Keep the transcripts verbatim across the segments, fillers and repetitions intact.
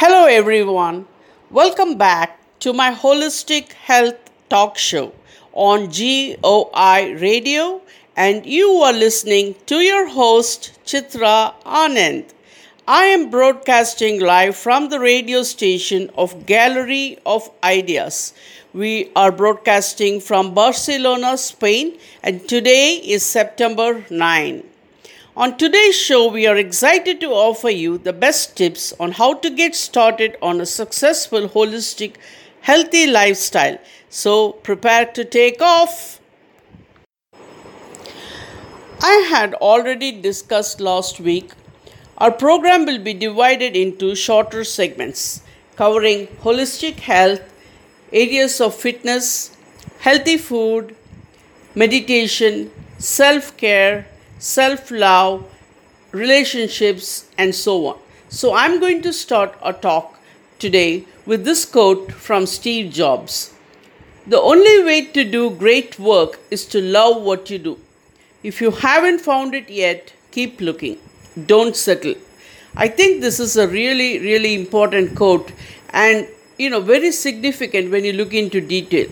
Hello everyone, welcome back to my holistic health talk show on G O I Radio, and you are listening to your host Chitra Anand. I am broadcasting live from the radio station of Gallery of Ideas. We are broadcasting from Barcelona, Spain, and today is September ninth. On today's show, we are excited to offer you the best tips on how to get started on a successful, holistic, healthy lifestyle. So, prepare to take off. I had already discussed last week. Our program will be divided into shorter segments covering holistic health, areas of fitness, healthy food, meditation, self-care, self-love, relationships, and so on. So I'm going to start our talk today with this quote from Steve Jobs. The only way to do great work is to love what you do. If you haven't found it yet, keep looking. Don't settle. I think this is a really, really important quote and, you know, very significant when you look into detail.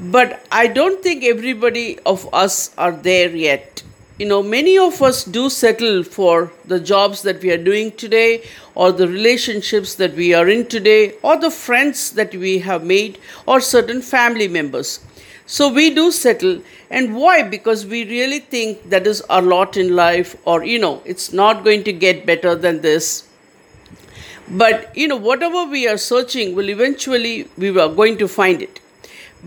But I don't think everybody of us are there yet. You know, many of us do settle for the jobs that we are doing today, or the relationships that we are in today, or the friends that we have made, or certain family members. So we do settle. And why? Because we really think that is our lot in life, or, you know, it's not going to get better than this. But, you know, whatever we are searching will eventually, we are going to find it.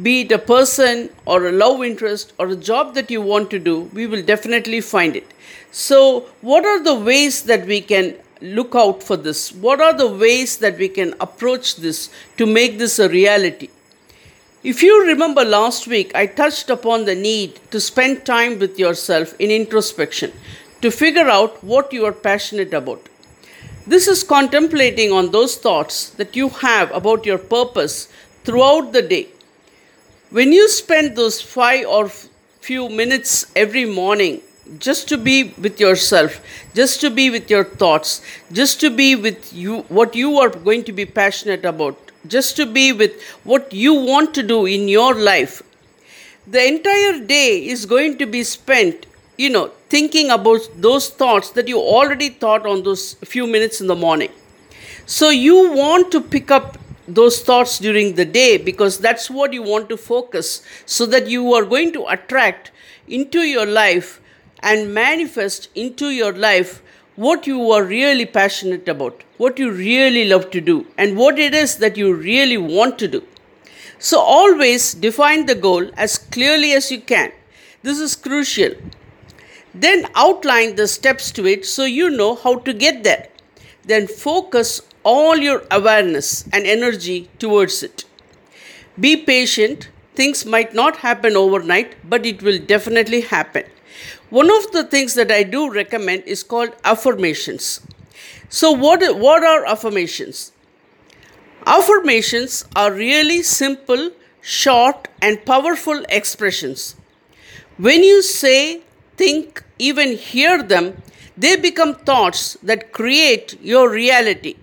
Be it a person or a love interest or a job that you want to do, we will definitely find it. So what are the ways that we can look out for this? What are the ways that we can approach this to make this a reality? If you remember last week, I touched upon the need to spend time with yourself in introspection to figure out what you are passionate about. This is contemplating on those thoughts that you have about your purpose throughout the day. When you spend those five or few minutes every morning just to be with yourself, just to be with your thoughts, just to be with you, what you are going to be passionate about, just to be with what you want to do in your life, the entire day is going to be spent, you know, thinking about those thoughts that you already thought on those few minutes in the morning. So you want to pick up those thoughts during the day, because that's what you want to focus, so that you are going to attract into your life and manifest into your life what you are really passionate about, what you really love to do, and what it is that you really want to do. So always define the goal as clearly as you can. This is crucial. Then outline the steps to it so you know how to get there. Then focus all your awareness and energy towards it. Be patient. Things might not happen overnight, but it will definitely happen. One of the things that I do recommend is called affirmations. So what, what are affirmations? Affirmations are really simple, short, and powerful expressions. When you say, think, even hear them, they become thoughts that create your reality.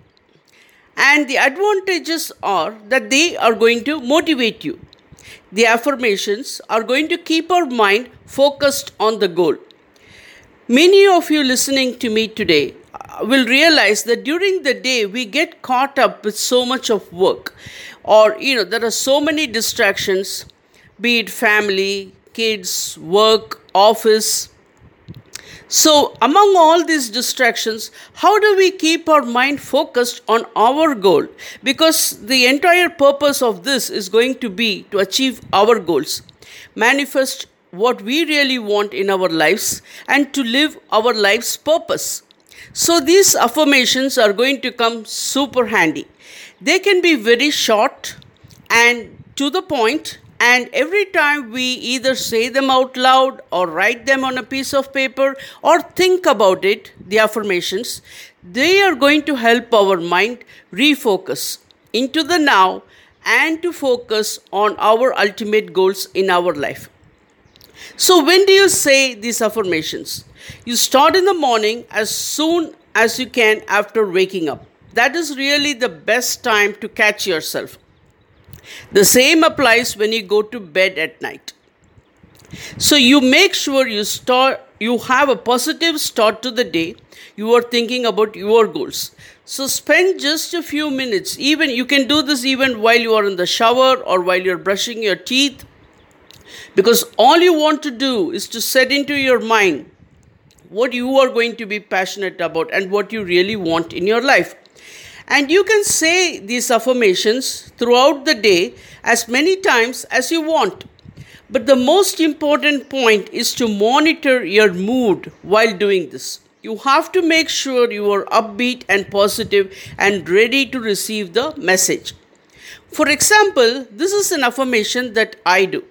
And the advantages are that they are going to motivate you. The affirmations are going to keep our mind focused on the goal. Many of you listening to me today will realize that during the day we get caught up with so much of work, or, you know, there are so many distractions, be it family, kids, work, office. So among all these distractions, how do we keep our mind focused on our goal? Because the entire purpose of this is going to be to achieve our goals, manifest what we really want in our lives, and to live our life's purpose. So these affirmations are going to come super handy. They can be very short and to the point. And every time we either say them out loud or write them on a piece of paper or think about it, the affirmations, they are going to help our mind refocus into the now and to focus on our ultimate goals in our life. So when do you say these affirmations? You start in the morning as soon as you can after waking up. that is really the best time to catch yourself. The same applies when you go to bed at night. So you make sure you start, you have a positive start to the day. You are thinking about your goals. So spend just a few minutes. Even you can do this even while you are in the shower or while you're brushing your teeth. Because all you want to do is to set into your mind what you are going to be passionate about and what you really want in your life. And you can say these affirmations throughout the day as many times as you want. But the most important point is to monitor your mood while doing this. You have to make sure you are upbeat and positive and ready to receive the message. For example, this is an affirmation that I do.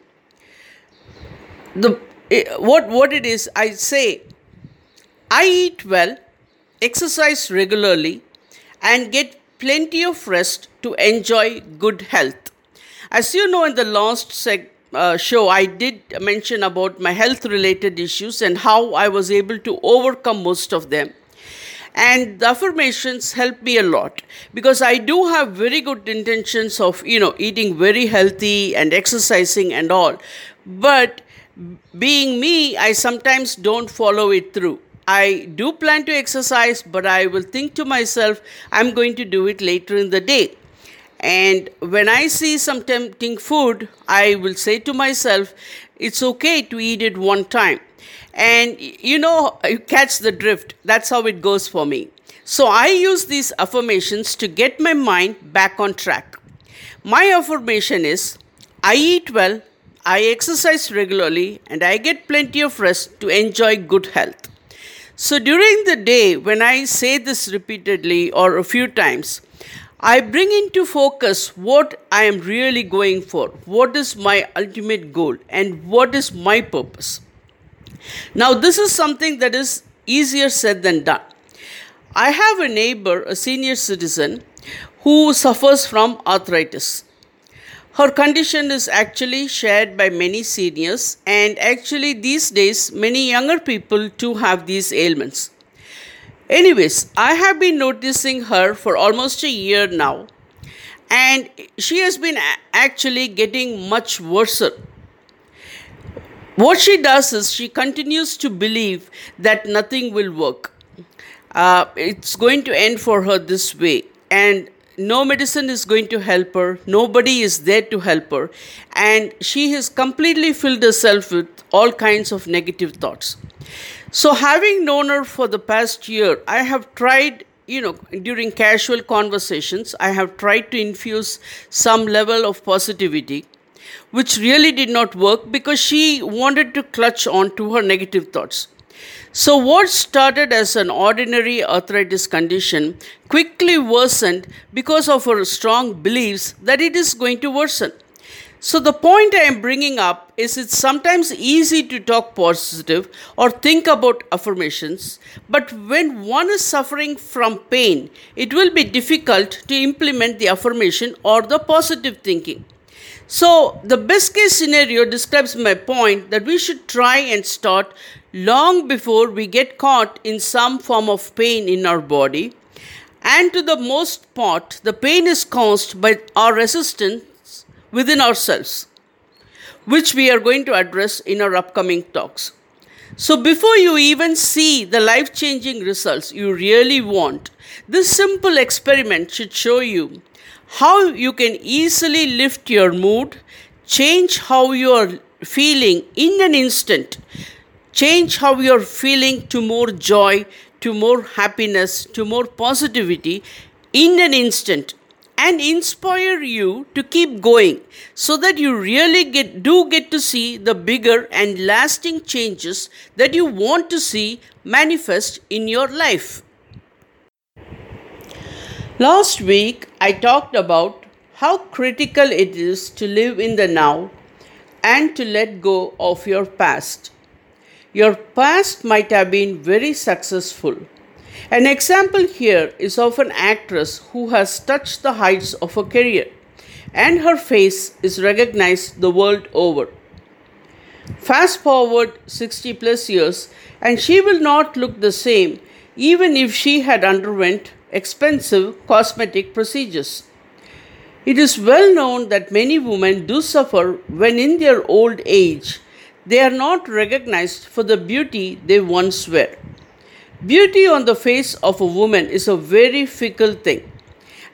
The, what, what it is, I say, I eat well, exercise regularly, and get plenty of rest to enjoy good health. As you know, in the last seg- uh, show, I did mention about my health-related issues and how I was able to overcome most of them. And the affirmations helped me a lot because I do have very good intentions of, you know, eating very healthy and exercising and all. But being me, I sometimes don't follow it through. I do plan to exercise, but I will think to myself, I'm going to do it later in the day. And when I see some tempting food, I will say to myself, it's okay to eat it one time. And you know, you catch the drift. That's how it goes for me. So I use these affirmations to get my mind back on track. My affirmation is, I eat well, I exercise regularly, and I get plenty of rest to enjoy good health. So during the day, when I say this repeatedly or a few times, I bring into focus what I am really going for, what is my ultimate goal, and what is my purpose. Now, this is something that is easier said than done. I have a neighbor, a senior citizen, who suffers from arthritis. Her condition is actually shared by many seniors, and actually these days many younger people too have these ailments. Anyways, I have been noticing her for almost a year now, and she has been actually getting much worse. What she does is she continues to believe that nothing will work. Uh, it's going to end for her this way, and no medicine is going to help her. Nobody is there to help her. And she has completely filled herself with all kinds of negative thoughts. So having known her for the past year, I have tried, you know, during casual conversations, I have tried to infuse some level of positivity, which really did not work because she wanted to clutch on to her negative thoughts. So what started as an ordinary arthritis condition quickly worsened because of her strong beliefs that it is going to worsen. So the point I am bringing up is it's sometimes easy to talk positive or think about affirmations, but when one is suffering from pain, it will be difficult to implement the affirmation or the positive thinking. So the best case scenario describes my point that we should try and start long before we get caught in some form of pain in our body. And to the most part, the pain is caused by our resistance within ourselves, which we are going to address in our upcoming talks. So before you even see the life-changing results you really want, this simple experiment should show you how you can easily lift your mood, change how you are feeling in an instant, change how you are feeling to more joy, to more happiness, to more positivity in an instant, and inspire you to keep going so that you really get do get to see the bigger and lasting changes that you want to see manifest in your life. Last week, I talked about how critical it is to live in the now and to let go of your past. Your past might have been very successful. An example here is of an actress who has touched the heights of her career, and her face is recognized the world over. Fast forward sixty plus years, and she will not look the same even if she had underwent expensive cosmetic procedures. It is well known that many women do suffer when in their old age they are not recognized for the beauty they once were. Beauty on the face of a woman is a very fickle thing,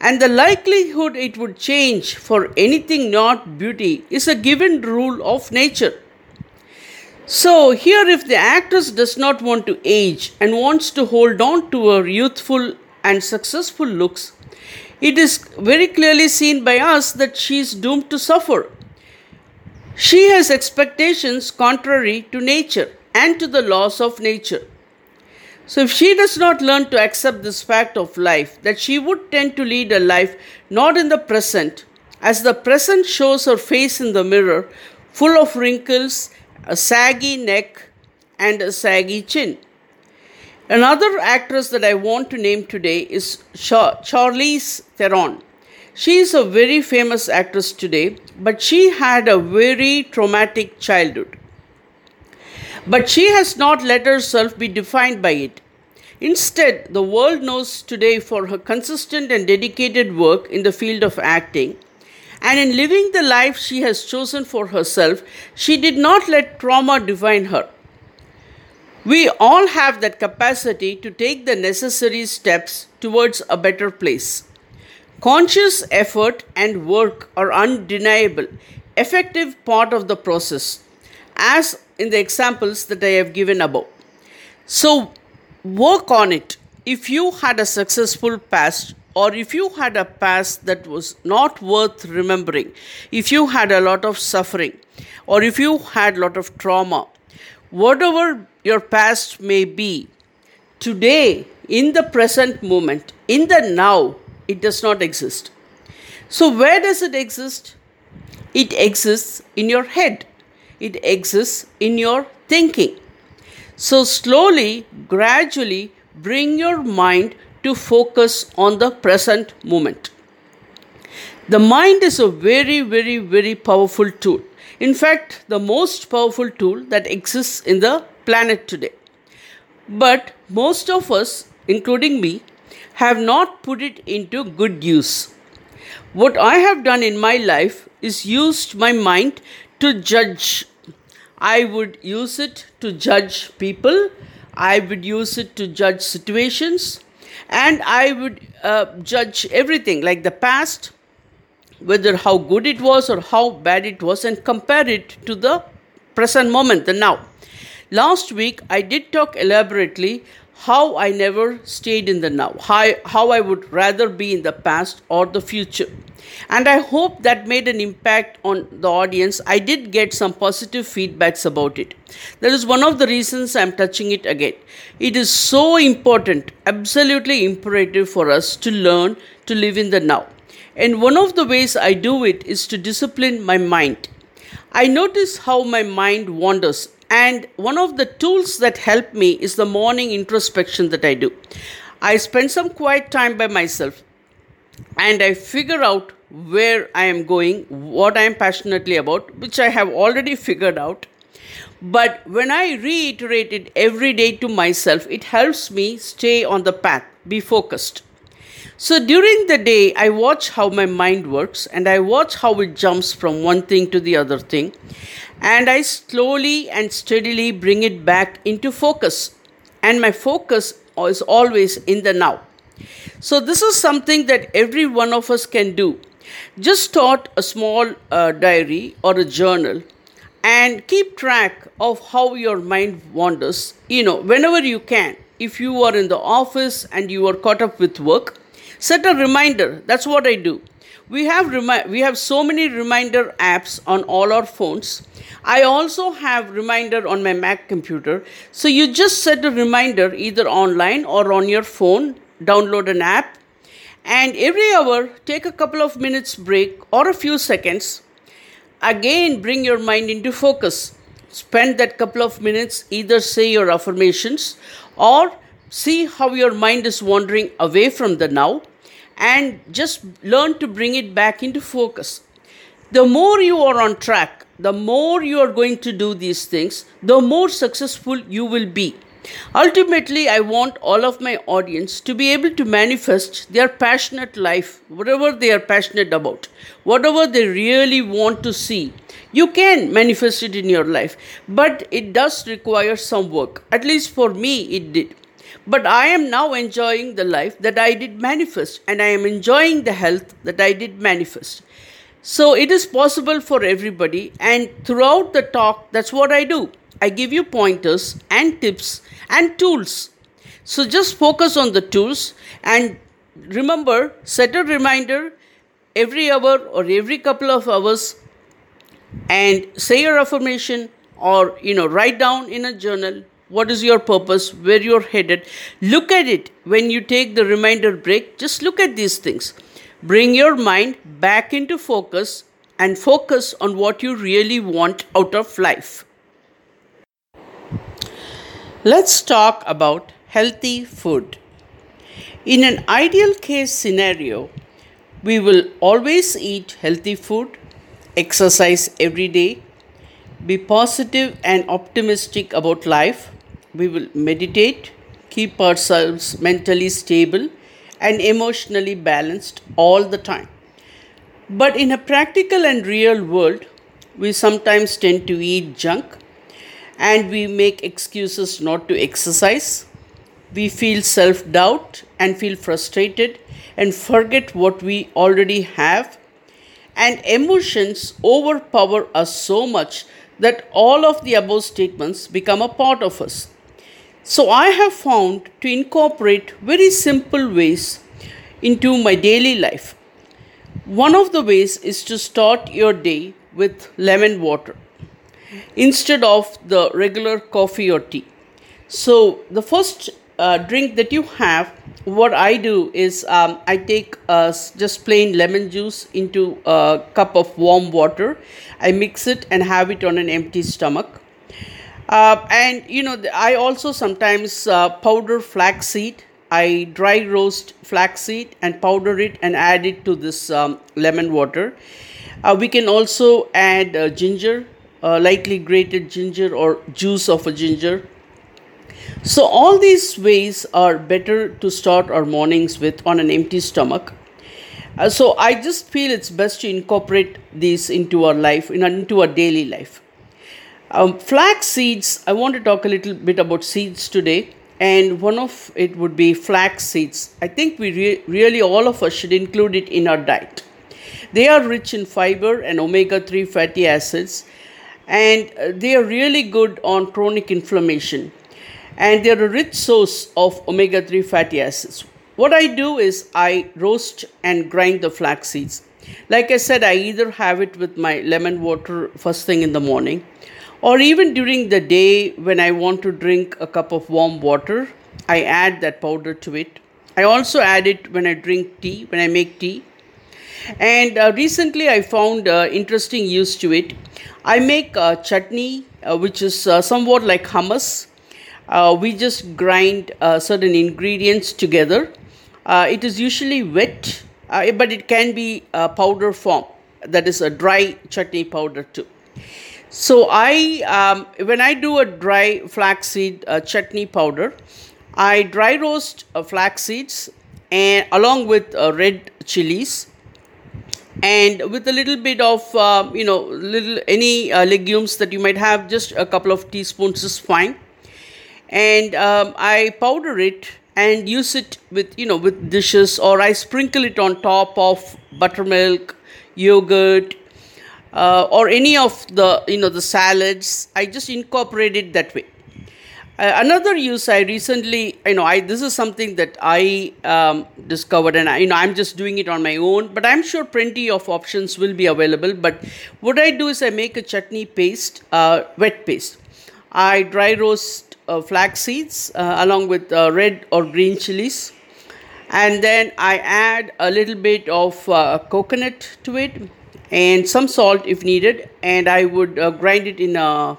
and the likelihood it would change for anything not beauty is a given rule of nature. So here, if the actress does not want to age and wants to hold on to her youthful and successful looks, it is very clearly seen by us that she is doomed to suffer. She has expectations contrary to nature and to the laws of nature. So if she does not learn to accept this fact of life, that she would tend to lead a life not in the present, as the present shows her face in the mirror, full of wrinkles, a saggy neck, and a saggy chin. Another actress that I want to name today is Charlize Theron. She is a very famous actress today, but she had a very traumatic childhood. But she has not let herself be defined by it. Instead, the world knows today for her consistent and dedicated work in the field of acting. And in living the life she has chosen for herself, she did not let trauma define her. We all have that capacity to take the necessary steps towards a better place. Conscious effort and work are undeniable, effective part of the process, as in the examples that I have given above. So work on it. If you had a successful past, or if you had a past that was not worth remembering, if you had a lot of suffering, or if you had a lot of trauma, whatever your past may be, today, in the present moment, in the now, it does not exist. So where does it exist? It exists in your head. It exists in your thinking. So slowly, gradually, bring your mind to focus on the present moment. The mind is a very, very, very powerful tool. In fact, the most powerful tool that exists in the planet today. But most of us, including me, have not put it into good use. What I have done in my life is used my mind to judge. I would use it to judge people. I would use it to judge situations. And I would uh, judge everything, like the past, whether how good it was or how bad it was, and compare it to the present moment, the now. Last week, I did talk elaborately how I never stayed in the now, how, how I would rather be in the past or the future. And I hope that made an impact on the audience. I did get some positive feedbacks about it. That is one of the reasons I'm touching it again. It is so important, absolutely imperative for us to learn to live in the now. And one of the ways I do it is to discipline my mind. I notice how my mind wanders. And one of the tools that help me is the morning introspection that I do. I spend some quiet time by myself and I figure out where I am going, what I am passionately about, which I have already figured out. But when I reiterate it every day to myself, it helps me stay on the path, be focused. So during the day, I watch how my mind works and I watch how it jumps from one thing to the other thing. And I slowly and steadily bring it back into focus. And my focus is always in the now. So this is something that every one of us can do. Just start a small uh, diary or a journal and keep track of how your mind wanders, you know, whenever you can. If you are in the office and you are caught up with work, set a reminder. That's what I do. We have remi- we have so many reminder apps on all our phones. I also have reminder on my Mac computer. So you just set a reminder either online or on your phone. Download an app. And every hour, take a couple of minutes break or a few seconds. Again, bring your mind into focus. Spend that couple of minutes, either say your affirmations or see how your mind is wandering away from the now and just learn to bring it back into focus. The more you are on track, the more you are going to do these things, the more successful you will be. Ultimately, I want all of my audience to be able to manifest their passionate life, whatever they are passionate about, whatever they really want to see. You can manifest it in your life, but it does require some work. At least for me, it did. But I am now enjoying the life that I did manifest, and I am enjoying the health that I did manifest. So it is possible for everybody, and throughout the talk, that's what I do. I give you pointers and tips and tools. So just focus on the tools and remember, set a reminder every hour or every couple of hours and say your affirmation or, you know, write down in a journal. What is your purpose? Where you're headed? Look at it when you take the reminder break. Just look at these things. Bring your mind back into focus and focus on what you really want out of life. Let's talk about healthy food. In an ideal case scenario, we will always eat healthy food, exercise every day, be positive and optimistic about life. We will meditate, keep ourselves mentally stable and emotionally balanced all the time. But in a practical and real world, we sometimes tend to eat junk and we make excuses not to exercise. We feel self-doubt and feel frustrated and forget what we already have. And emotions overpower us so much that all of the above statements become a part of us. So I have found to incorporate very simple ways into my daily life. One of the ways is to start your day with lemon water instead of the regular coffee or tea. So the first uh, drink that you have, what I do is um, I take uh, just plain lemon juice into a cup of warm water. I mix it and have it on an empty stomach. Uh, and, you know, I also sometimes uh, powder flaxseed. I dry roast flaxseed and powder it and add it to this um, lemon water. Uh, we can also add uh, ginger, uh, lightly grated ginger or juice of a ginger. So all these ways are better to start our mornings with on an empty stomach. Uh, so I just feel it's best to incorporate these into our life, into our daily life. Um, flax seeds, I want to talk a little bit about seeds today, and one of it would be flax seeds. I think we re- really all of us should include it in our diet. They are rich in fiber and omega three fatty acids, and they are really good on chronic inflammation, and they are a rich source of omega three fatty acids. What I do is I roast and grind the flax seeds. Like I said, I either have it with my lemon water first thing in the morning, or even during the day when I want to drink a cup of warm water, I add that powder to it. I also add it when I drink tea, when I make tea. And uh, recently I found uh, interesting use to it. I make uh, chutney, uh, which is uh, somewhat like hummus. Uh, we just grind uh, certain ingredients together. Uh, it is usually wet, uh, but it can be uh, powder form. That is a dry chutney powder too. So I, um, when I do a dry flaxseed uh, chutney powder, I dry roast uh, flax seeds and along with uh, red chilies, and with a little bit of uh, you know little any uh, legumes that you might have, just a couple of teaspoons is fine. And um, I powder it and use it with you know with dishes, or I sprinkle it on top of buttermilk, yogurt. Uh, or any of the, you know, the salads. I just incorporate it that way. Uh, another use I recently, you know, I this is something that I um, discovered, and I, you know, I'm just doing it on my own, but I'm sure plenty of options will be available. But what I do is I make a chutney paste, uh, wet paste. I dry roast uh, flax seeds uh, along with uh, red or green chilies. And then I add a little bit of uh, coconut to it, and some salt if needed, and I would uh, grind it in a,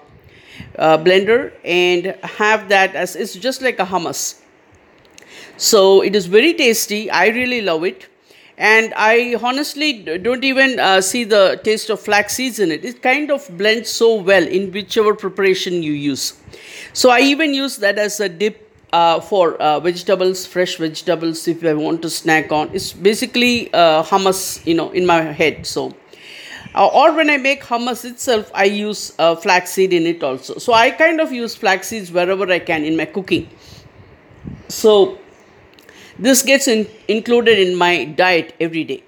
a blender and have that as it's just like a hummus. So it is very tasty. I really love it. And I honestly don't even uh, see the taste of flaxseeds in it. It kind of blends so well in whichever preparation you use. So I even use that as a dip uh, for uh, vegetables, fresh vegetables, if I want to snack on. It's basically uh, hummus, you know, in my head. So, uh, or when I make hummus itself, I use uh, flaxseed in it also. So I kind of use flaxseeds wherever I can in my cooking. So this gets in, included in my diet every day.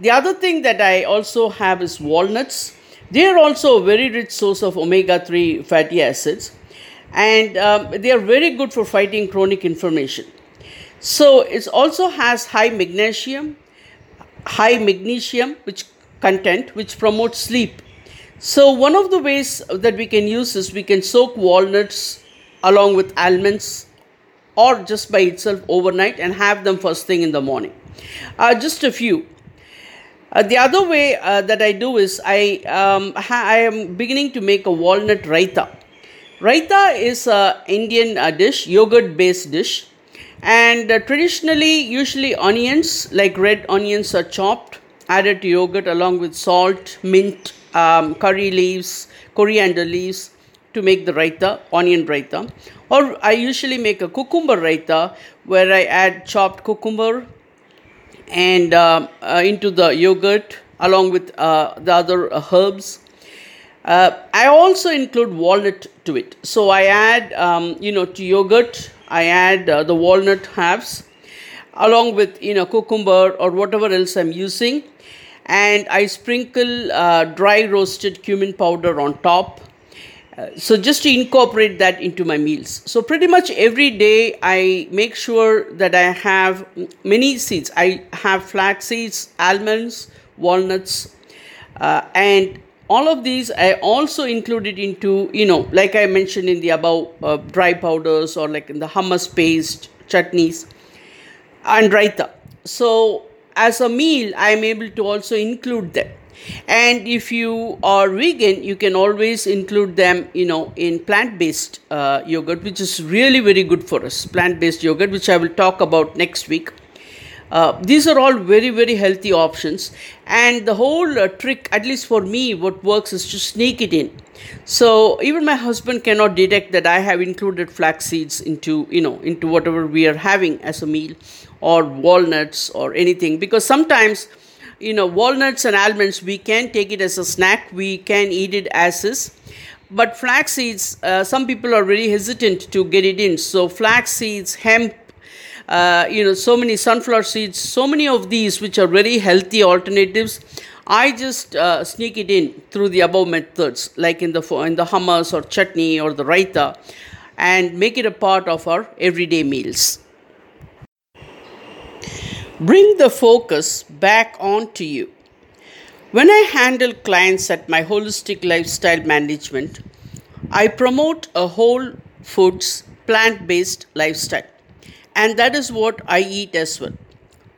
The other thing that I also have is walnuts. They are also a very rich source of omega three fatty acids. And um, they are very good for fighting chronic inflammation. So it also has high magnesium, high magnesium which content which promotes sleep. So one of the ways that we can use is we can soak walnuts along with almonds, or just by itself overnight, and have them first thing in the morning. Uh, just a few. Uh, the other way uh, that I do is I um, ha- I am beginning to make a walnut raita. Raita is an Indian uh, dish, yogurt-based dish, and uh, traditionally, usually onions like red onions are chopped, added to yogurt along with salt, mint, um, curry leaves, coriander leaves, to make the raita, onion raita. Or I usually make a cucumber raita where I add chopped cucumber and uh, uh, into the yogurt along with uh, the other uh, herbs. Uh, I also include walnut to it. So I add, um, you know, to yogurt, I add uh, the walnut halves along with, you know, cucumber or whatever else I'm using. And I sprinkle uh, dry roasted cumin powder on top. Uh, so just to incorporate that into my meals. So pretty much every day I make sure that I have many seeds. I have flax seeds, almonds, walnuts, uh, and all of these I also include it into, you know, like I mentioned in the above, uh, dry powders or like in the hummus paste, chutneys, and raita. So as a meal, I'm able to also include them. And if you are vegan, you can always include them, you know, in plant-based uh, yogurt, which is really very good for us. Plant-based yogurt, which I will talk about next week. Uh, these are all very, very healthy options. And the whole uh, trick, at least for me, what works is to sneak it in. So even my husband cannot detect that I have included flax seeds into, you know, into whatever we are having as a meal, or walnuts or anything, because sometimes, you know, walnuts and almonds, we can take it as a snack. We can eat it as is. But flax seeds, uh, some people are really hesitant to get it in. So flax seeds, hemp, uh, you know, so many sunflower seeds, so many of these which are very healthy alternatives. I just uh, sneak it in through the above methods, like in the in the hummus or chutney or the raita, and make it a part of our everyday meals. Bring the focus back on to you. When I handle clients at my holistic lifestyle management, I promote a whole foods, plant-based lifestyle. And that is what I eat as well.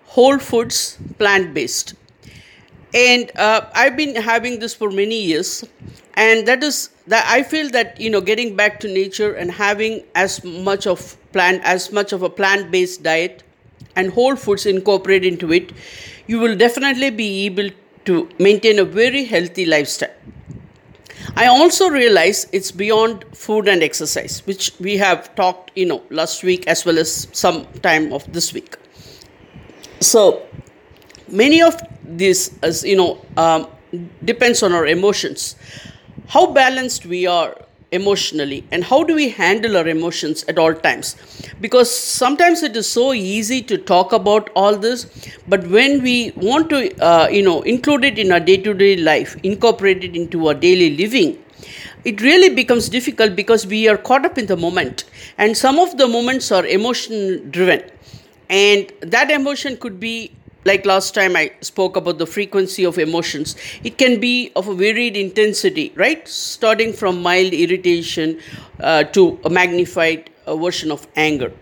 Whole foods, plant-based. And uh, I've been having this for many years. And that is that I feel that, you know, getting back to nature and having as much of plant as much of a plant-based diet and whole foods incorporated into it, you will definitely be able to maintain a very healthy lifestyle. I also realize it's beyond food and exercise, which we have talked, you know, last week as well as some time of this week. So many of this, as you know, um, depends on our emotions. How balanced we are emotionally, and how do we handle our emotions at all times? Because sometimes it is so easy to talk about all this, but when we want to uh, you know include it in our day-to-day life, incorporate it into our daily living, it really becomes difficult because we are caught up in the moment, and some of the moments are emotion driven, and that emotion could be, like last time I spoke about the frequency of emotions, it can be of a varied intensity, right? Starting from mild irritation uh, to a magnified uh, version of anger.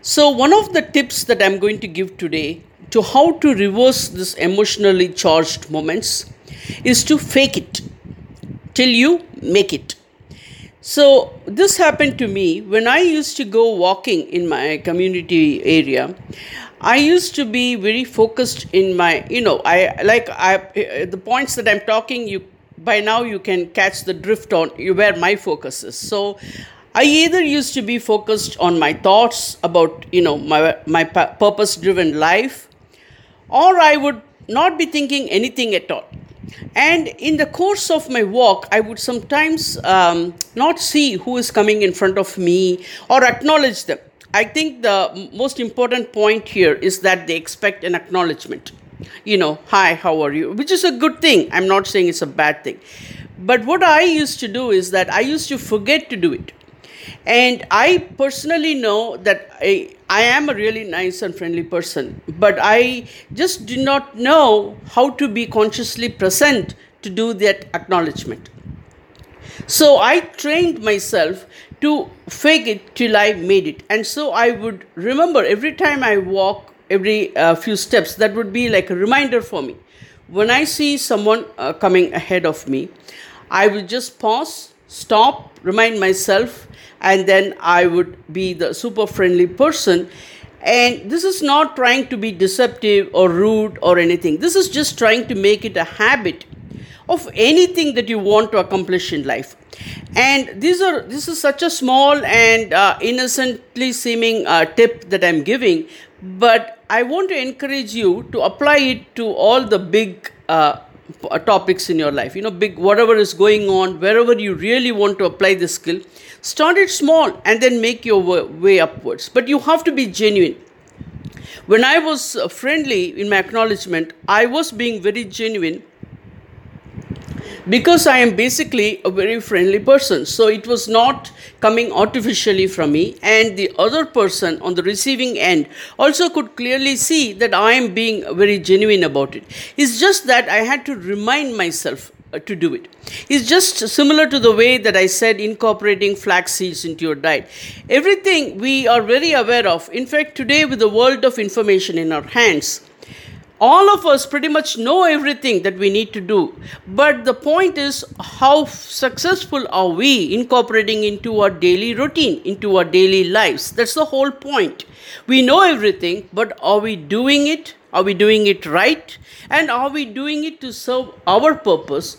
So one of the tips that I'm going to give today to how to reverse this emotionally charged moments is to fake it till you make it. So this happened to me when I used to go walking in my community area. I used to be very focused in my, you know, I like I the points that I'm talking, you by now you can catch the drift on where my focus is. So I either used to be focused on my thoughts about, you know, my my purpose-driven life, or I would not be thinking anything at all. And in the course of my walk, I would sometimes um, not see who is coming in front of me or acknowledge them. I think the most important point here is that they expect an acknowledgement. You know, hi, how are you? Which is a good thing. I'm not saying it's a bad thing. But what I used to do is that I used to forget to do it. And I personally know that I, I am a really nice and friendly person, but I just do not know how to be consciously present to do that acknowledgement. So I trained myself to fake it till I made it. And so I would remember every time I walk, every uh, few steps, that would be like a reminder for me. When I see someone uh, coming ahead of me, I would just pause, stop, remind myself, and then I would be the super friendly person. And this is not trying to be deceptive or rude or anything. This is just trying to make it a habit of anything that you want to accomplish in life. And these are this is such a small and uh, innocently seeming uh, tip that I'm giving, but I want to encourage you to apply it to all the big uh, topics in your life. You know, big whatever is going on, wherever you really want to apply this skill, start it small and then make your way upwards. But you have to be genuine. When I was friendly in my acknowledgement, I was being very genuine, because I am basically a very friendly person. So it was not coming artificially from me. And the other person on the receiving end also could clearly see that I am being very genuine about it. It's just that I had to remind myself to do it. It's just similar to the way that I said incorporating flax seeds into your diet. Everything we are very aware of. In fact, today with the world of information in our hands, all of us pretty much know everything that we need to do. But the point is, how successful are we incorporating into our daily routine, into our daily lives? That's the whole point. We know everything, but are we doing it? Are we doing it right? And are we doing it to serve our purpose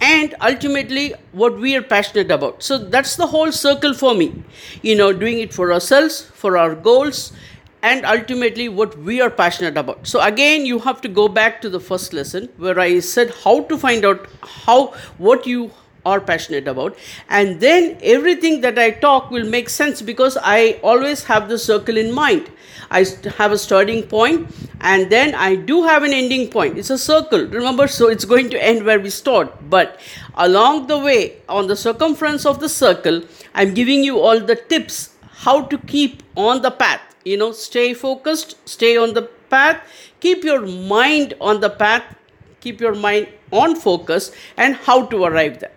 and ultimately what we are passionate about? So that's the whole circle for me. You know, doing it for ourselves, for our goals, and ultimately what we are passionate about. So again, you have to go back to the first lesson where I said how to find out how what you are passionate about. And then everything that I talk will make sense because I always have the circle in mind. I have a starting point and then I do have an ending point. It's a circle, remember, so it's going to end where we start. But along the way, on the circumference of the circle, I'm giving you all the tips how to keep on the path. You know, stay focused, stay on the path, keep your mind on the path, keep your mind on focus, and how to arrive there.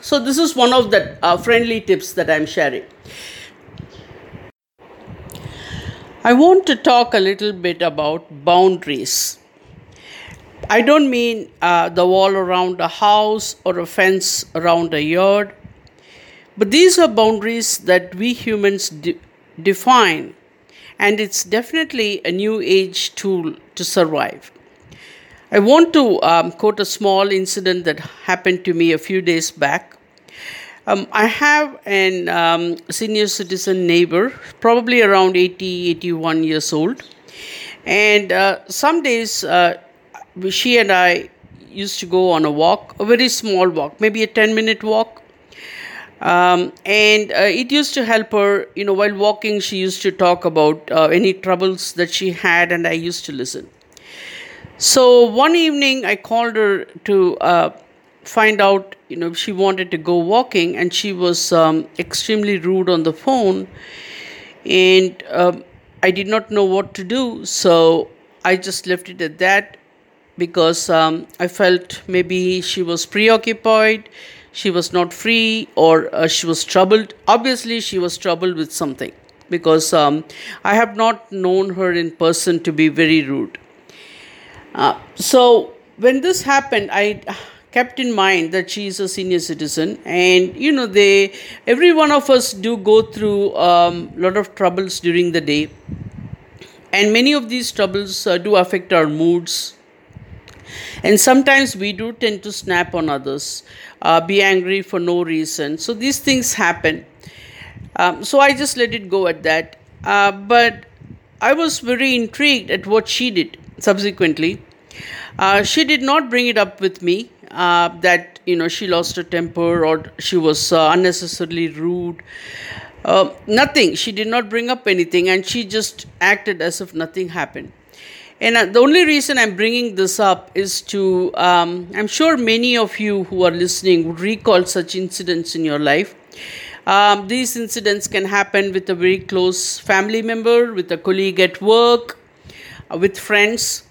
So this is one of the uh, friendly tips that I'm sharing. I want to talk a little bit about boundaries. I don't mean uh, the wall around a house or a fence around a yard, but these are boundaries that we humans de- define. And it's definitely a new age tool to survive. I want to um, quote a small incident that happened to me a few days back. Um, I have a um, senior citizen neighbor, probably around eighty, eighty-one years old. And uh, some days uh, she and I used to go on a walk, a very small walk, maybe a ten-minute walk. Um, and uh, it used to help her, you know, while walking, she used to talk about uh, any troubles that she had, and I used to listen. So one evening I called her to uh, find out, you know, if she wanted to go walking, and she was um, extremely rude on the phone, and um, I did not know what to do. So I just left it at that because um, I felt maybe she was preoccupied. She was not free, or uh, she was troubled. Obviously, she was troubled with something because um, I have not known her in person to be very rude. Uh, so when this happened, I kept in mind that she is a senior citizen, and you know, they, every one of us do go through a um, lot of troubles during the day. And many of these troubles uh, do affect our moods. And sometimes we do tend to snap on others, uh, be angry for no reason. So these things happen. Um, so I just let it go at that. Uh, but I was very intrigued at what she did subsequently. Uh, she did not bring it up with me uh, that, you know, she lost her temper or she was uh, unnecessarily rude. Uh, nothing. She did not bring up anything, and she just acted as if nothing happened. And the only reason I'm bringing this up is to, um, I'm sure many of you who are listening would recall such incidents in your life. Um, these incidents can happen with a very close family member, with a colleague at work, uh, with friends.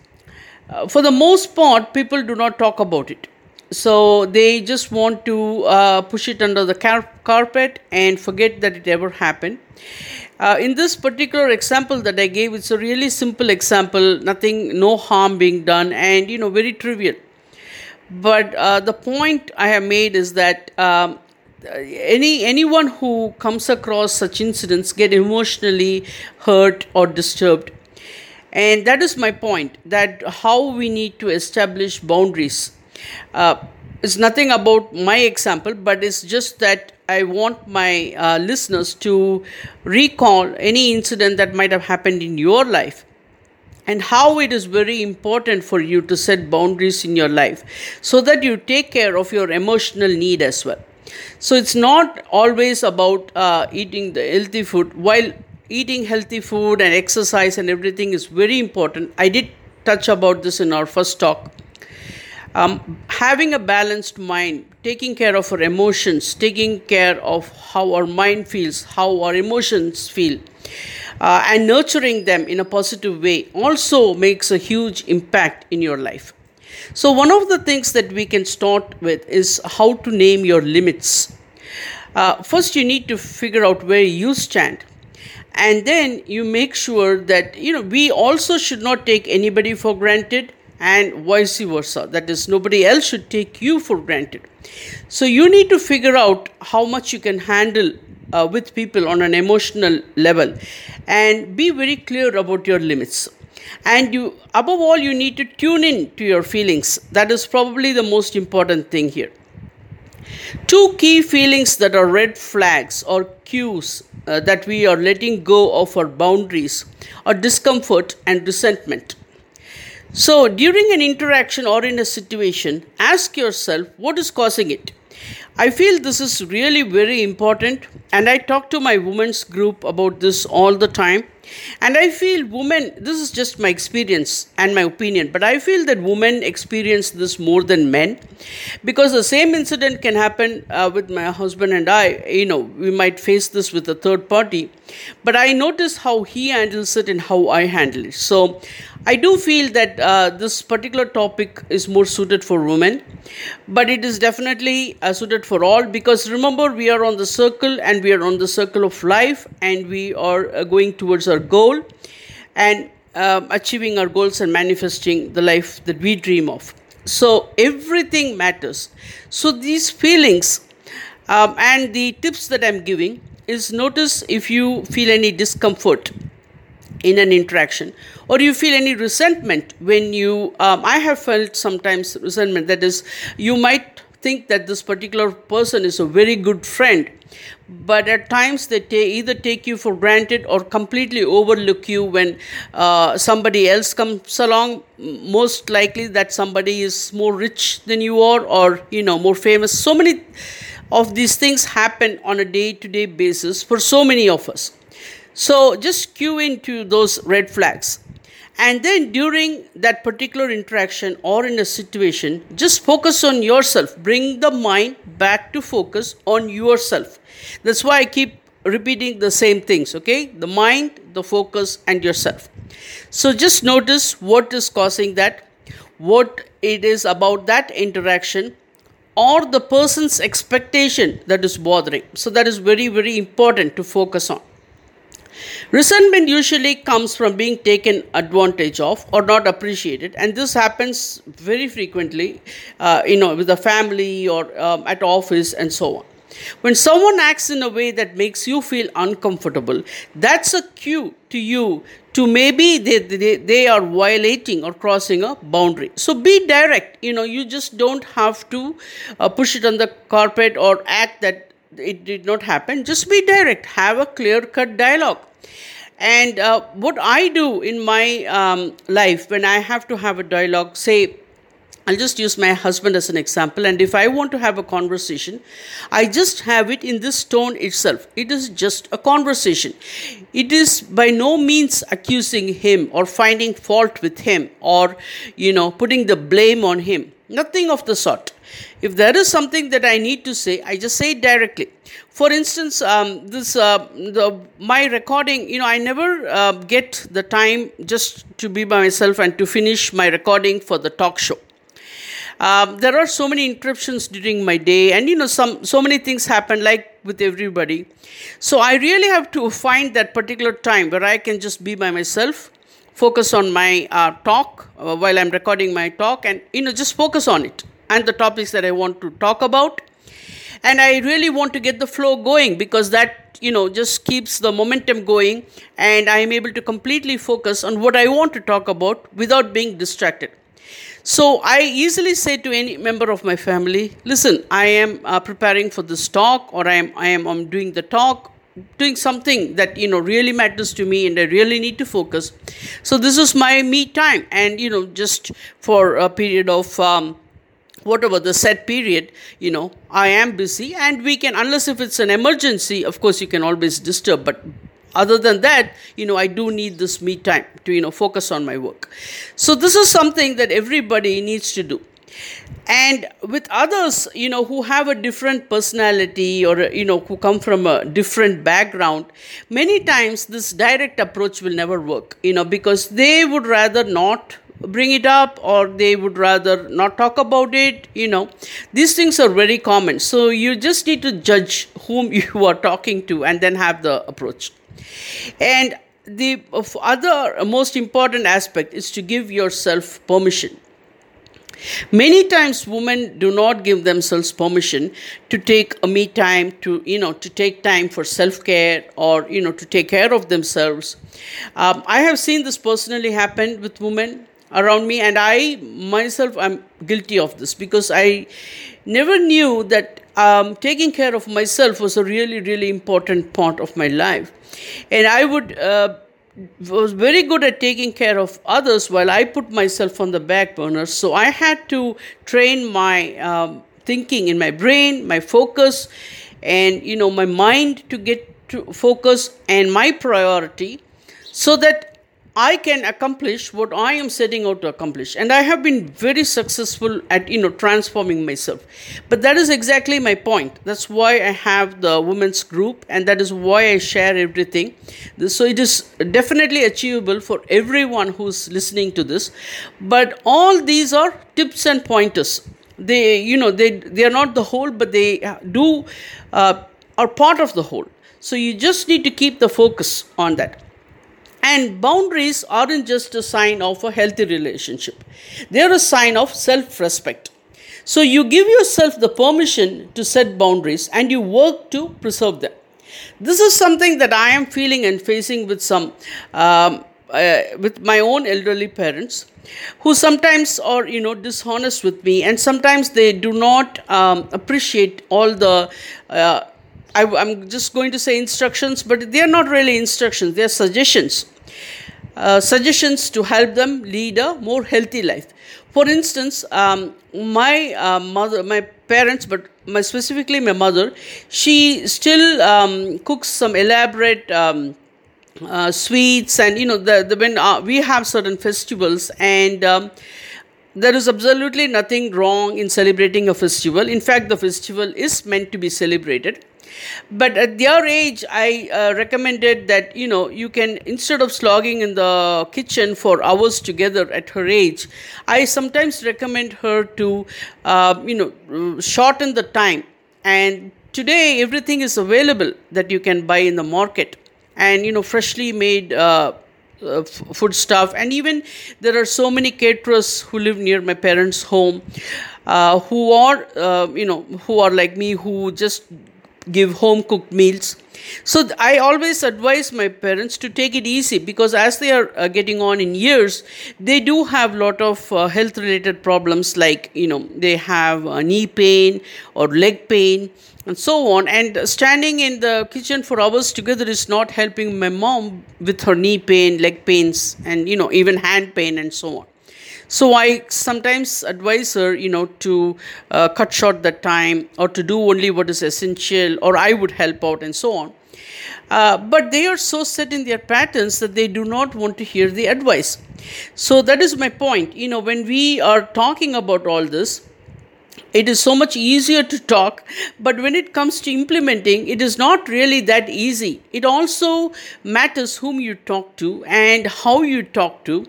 Uh, for the most part, people do not talk about it. So they just want to uh, push it under the car- carpet and forget that it ever happened. Uh, in this particular example that I gave, it's a really simple example, nothing, no harm being done, and, you know, very trivial. But uh, the point I have made is that um, any anyone who comes across such incidents get emotionally hurt or disturbed. And that is my point, that how we need to establish boundaries. Uh, it's nothing about my example, but it's just that I want my uh, listeners to recall any incident that might have happened in your life and how it is very important for you to set boundaries in your life so that you take care of your emotional need as well. So it's not always about uh, eating the healthy food. While eating healthy food and exercise and everything is very important, I did touch about this in our first talk. Um, having a balanced mind, taking care of our emotions, taking care of how our mind feels, how our emotions feel, uh, and nurturing them in a positive way also makes a huge impact in your life. So one of the things that we can start with is how to name your limits. Uh, first, you need to figure out where you stand. And then you make sure that, you know, we also should not take anybody for granted. And vice versa. That is, nobody else should take you for granted. So you need to figure out how much you can handle uh, with people on an emotional level, and be very clear about your limits. And you, above all, you need to tune in to your feelings. That is probably the most important thing here. Two key feelings that are red flags or cues uh, that we are letting go of our boundaries are discomfort and resentment. So, during an interaction or in a situation, ask yourself, what is causing it? I feel this is really very important, and I talk to my women's group about this all the time. And I feel women, this is just my experience and my opinion, but I feel that women experience this more than men, because the same incident can happen uh, with my husband and I. You know, we might face this with a third party, but I notice how he handles it and how I handle it. So I do feel that uh, this particular topic is more suited for women, but it is definitely uh, suited for all, because remember, we are on the circle, and we are on the circle of life, and we are uh, going towards our goal and um, achieving our goals and manifesting the life that we dream of. So everything matters. So these feelings um, and the tips that I'm giving is, notice if you feel any discomfort in an interaction, or you feel any resentment when you, um, I have felt sometimes resentment. That is, you might think that this particular person is a very good friend, but at times they ta- either take you for granted or completely overlook you when uh, somebody else comes along. Most likely that somebody is more rich than you are, or, you know, more famous. So many of these things happen on a day-to-day basis for so many of us. So just cue into those red flags. And then during that particular interaction or in a situation, just focus on yourself. Bring the mind back to focus on yourself. That's why I keep repeating the same things, okay? The mind, the focus, and yourself. So just notice what is causing that, what it is about that interaction, or the person's expectation that is bothering. So that is very, very important to focus on. Resentment usually comes from being taken advantage of or not appreciated, and this happens very frequently, uh, you know, with the family or um, at office and so on. When someone acts in a way that makes you feel uncomfortable, that's a cue to you to maybe they, they, they are violating or crossing a boundary. So be direct. You know, you just don't have to uh, push it on the carpet or act that it did not happen. Just be direct. Have a clear-cut dialogue. And uh, what I do in my um, life when I have to have a dialogue, say, I'll just use my husband as an example. And if I want to have a conversation, I just have it in this tone itself. It is just a conversation. It is by no means accusing him or finding fault with him or, you know, putting the blame on him. Nothing of the sort. If there is something that I need to say, I just say it directly. For instance, um, this uh, the, my recording, you know, I never uh, get the time just to be by myself and to finish my recording for the talk show. Um, there are so many interruptions during my day and, you know, some so many things happen like with everybody. So I really have to find that particular time where I can just be by myself, focus on my uh, talk uh, while I'm recording my talk and, you know, just focus on it and the topics that I want to talk about. And I really want to get the flow going because that, you know, just keeps the momentum going and I'm able to completely focus on what I want to talk about without being distracted. So I easily say to any member of my family, listen, I am uh, preparing for this talk or I am I am I'm doing the talk, doing something that, you know, really matters to me and I really need to focus. So this is my me time. And, you know, just for a period of um, whatever the set period, you know, I am busy and we can, unless if it's an emergency, of course, you can always disturb. But other than that, you know, I do need this me time to, you know, focus on my work. So this is something that everybody needs to do. And with others, you know, who have a different personality or, you know, who come from a different background, many times this direct approach will never work, you know, because they would rather not bring it up or they would rather not talk about it, you know. These things are very common. So you just need to judge whom you are talking to and then have the approach. And the other most important aspect is to give yourself permission. Many times women do not give themselves permission to take a me time, to, you know, to take time for self-care or, you know, to take care of themselves. Um, I have seen this personally happen with women around me and I myself am guilty of this because I never knew that Um, taking care of myself was a really, really important part of my life. And I would uh, was very good at taking care of others while I put myself on the back burner. So I had to train my um, thinking in my brain, my focus, and, you know, my mind to get to focus and my priority so that I can accomplish what I am setting out to accomplish. And I have been very successful at, you know, transforming myself. But that is exactly my point. That's why I have the women's group and that is why I share everything. So it is definitely achievable for everyone who's listening to this. But all these are tips and pointers. They, you know, they, they are not the whole, but they do, uh, are part of the whole. So you just need to keep the focus on that. And boundaries aren't just a sign of a healthy relationship. They're a sign of self-respect. So you give yourself the permission to set boundaries and you work to preserve them. This is something that I am feeling and facing with some, um, uh, with my own elderly parents who sometimes are, you know, dishonest with me and sometimes they do not um, appreciate all the uh, I, I'm just going to say instructions, but they are not really instructions. They are suggestions. Uh, suggestions to help them lead a more healthy life. For instance, um, my uh, mother, my parents, but my, specifically my mother, she still um, cooks some elaborate um, uh, sweets. And, you know, the, the when uh, we have certain festivals and um, there is absolutely nothing wrong in celebrating a festival. In fact, the festival is meant to be celebrated. But at their age, I uh, recommended that, you know, you can, instead of slogging in the kitchen for hours together at her age, I sometimes recommend her to, uh, you know, shorten the time. And today, everything is available that you can buy in the market and, you know, freshly made uh, Uh, f- food stuff. And even there are so many caterers who live near my parents' home uh, who are, uh, you know, who are like me, who just give home-cooked meals. So I always advise my parents to take it easy, because as they are uh, getting on in years, they do have a lot of uh, health-related problems, like, you know, they have uh, knee pain or leg pain and so on. And standing in the kitchen for hours together is not helping my mom with her knee pain, leg pains, and, you know, even hand pain and so on. So I sometimes advise her, you know, to uh, cut short that time, or to do only what is essential, or I would help out and so on. Uh, but they are so set in their patterns that they do not want to hear the advice. So that is my point. You know, when we are talking about all this, it is so much easier to talk, but when it comes to implementing, it is not really that easy. It also matters whom you talk to and how you talk to.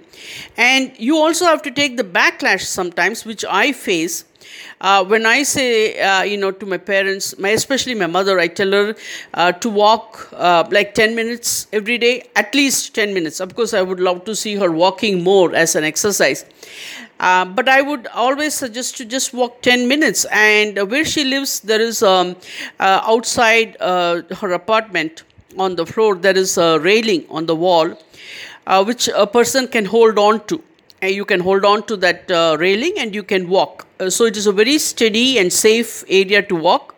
And you also have to take the backlash sometimes, which I face. Uh, when I say, uh, you know, to my parents, my especially my mother, I tell her uh, to walk uh, like ten minutes every day, at least ten minutes. Of course, I would love to see her walking more as an exercise. Uh, but I would always suggest to just walk ten minutes. And where she lives, there is um, uh, outside uh, her apartment on the floor, there is a railing on the wall, uh, which a person can hold on to. And you can hold on to that uh, railing and you can walk. Uh, so it is a very steady and safe area to walk.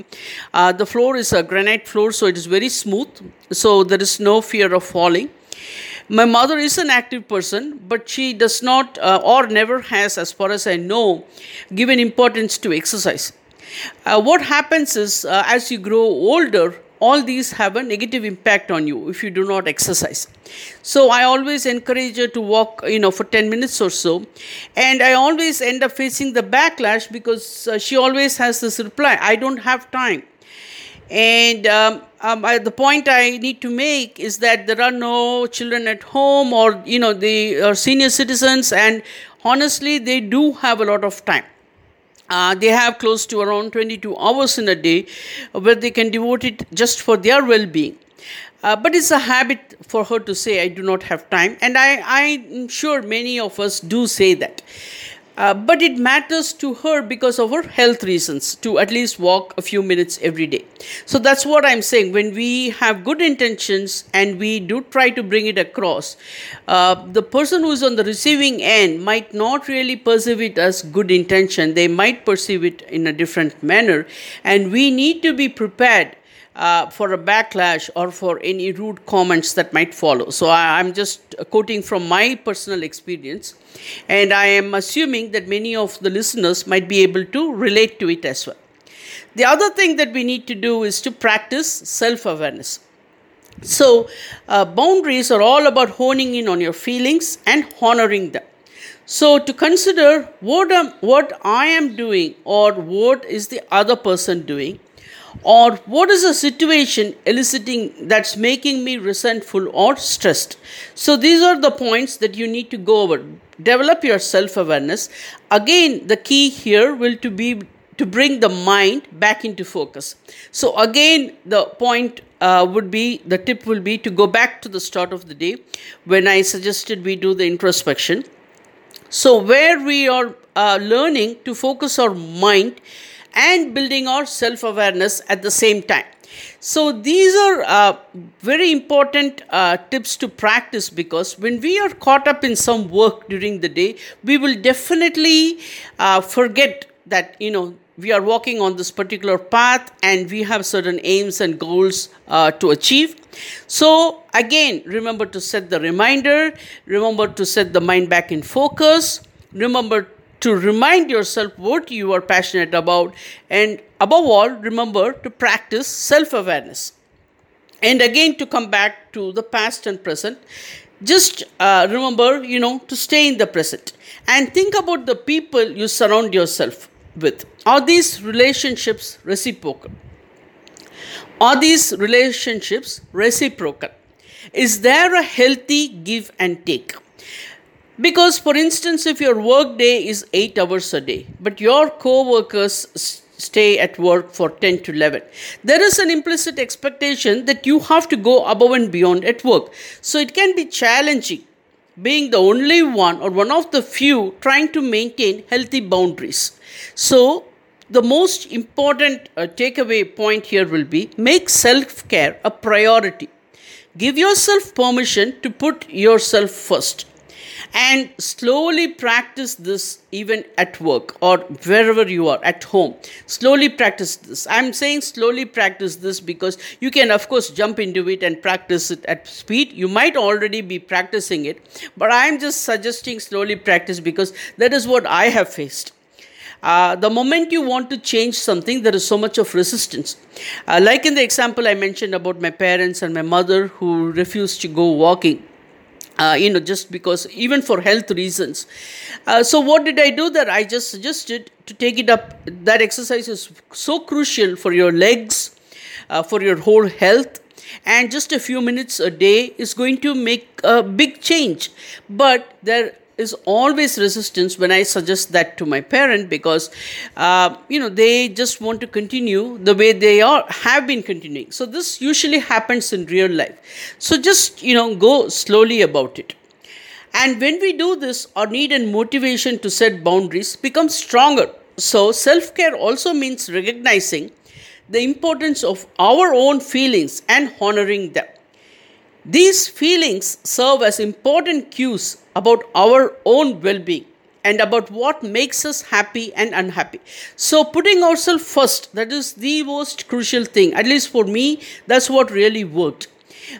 Uh, the floor is a granite floor, so it is very smooth. So there is no fear of falling. My mother is an active person, but she does not uh, or never has, as far as I know, given importance to exercise. Uh, what happens is, uh, as you grow older, all these have a negative impact on you if you do not exercise. So I always encourage her to walk, you know, for ten minutes or so. And I always end up facing the backlash, because uh, she always has this reply, I don't have time. And um, um, I, the point I need to make is that there are no children at home, or, you know, they are senior citizens, and honestly, they do have a lot of time. Uh, they have close to around twenty-two hours in a day where they can devote it just for their well-being. Uh, but it's a habit for her to say, I do not have time. And I, I'm sure many of us do say that. Uh, but it matters to her because of her health reasons to at least walk a few minutes every day. So that's what I'm saying. When we have good intentions and we do try to bring it across, uh, the person who's on the receiving end might not really perceive it as good intention. They might perceive it in a different manner. And we need to be prepared Uh, for a backlash or for any rude comments that might follow. So I, I'm just quoting from my personal experience, and I am assuming that many of the listeners might be able to relate to it as well. The other thing that we need to do is to practice self-awareness. So uh, boundaries are all about honing in on your feelings and honoring them. So to consider what, um, what I am doing, or what is the other person doing, or what is a situation eliciting that's making me resentful or stressed. So these are the points that you need to go over. Develop your self-awareness. Again, the key here will to be to bring the mind back into focus. So again, the point uh, would be, the tip will be to go back to the start of the day when I suggested we do the introspection. So where we are uh, learning to focus our mind and building our self-awareness at the same time. So these are uh, very important uh, tips to practice, because when we are caught up in some work during the day, we will definitely uh, forget that, you know, we are walking on this particular path and we have certain aims and goals uh, to achieve. So again, remember to set the reminder, remember to set the mind back in focus, remember to remind yourself what you are passionate about, and above all, remember to practice self-awareness. And again, to come back to the past and present, just uh, remember, you know, to stay in the present and think about the people you surround yourself with. Are these relationships reciprocal? Are these relationships reciprocal? Is there a healthy give and take? Because, for instance, if your work day is eight hours a day, but your co-workers s- stay at work for ten to eleven, there is an implicit expectation that you have to go above and beyond at work. So it can be challenging being the only one or one of the few trying to maintain healthy boundaries. So the most important uh, takeaway point here will be, make self-care a priority. Give yourself permission to put yourself first. And slowly practice this even at work or wherever you are, at home. Slowly practice this. I'm saying slowly practice this because you can, of course, jump into it and practice it at speed. You might already be practicing it, but I'm just suggesting slowly practice because that is what I have faced. Uh, the moment you want to change something, there is so much of resistance. Uh, like in the example I mentioned about my parents and my mother who refused to go walking. Uh, you know, just because, even for health reasons. Uh, so what did I do there? I just suggested to take it up. That exercise is so crucial for your legs, uh, for your whole health. And just a few minutes a day is going to make a big change. But there is always resistance when I suggest that to my parent because, uh, you know, they just want to continue the way they are, have been continuing. So this usually happens in real life. So just, you know, go slowly about it. And when we do this, our need and motivation to set boundaries becomes stronger. So self-care also means recognizing the importance of our own feelings and honoring them. These feelings serve as important cues about our own well-being and about what makes us happy and unhappy. So putting ourselves first, that is the most crucial thing. At least for me, that's what really worked.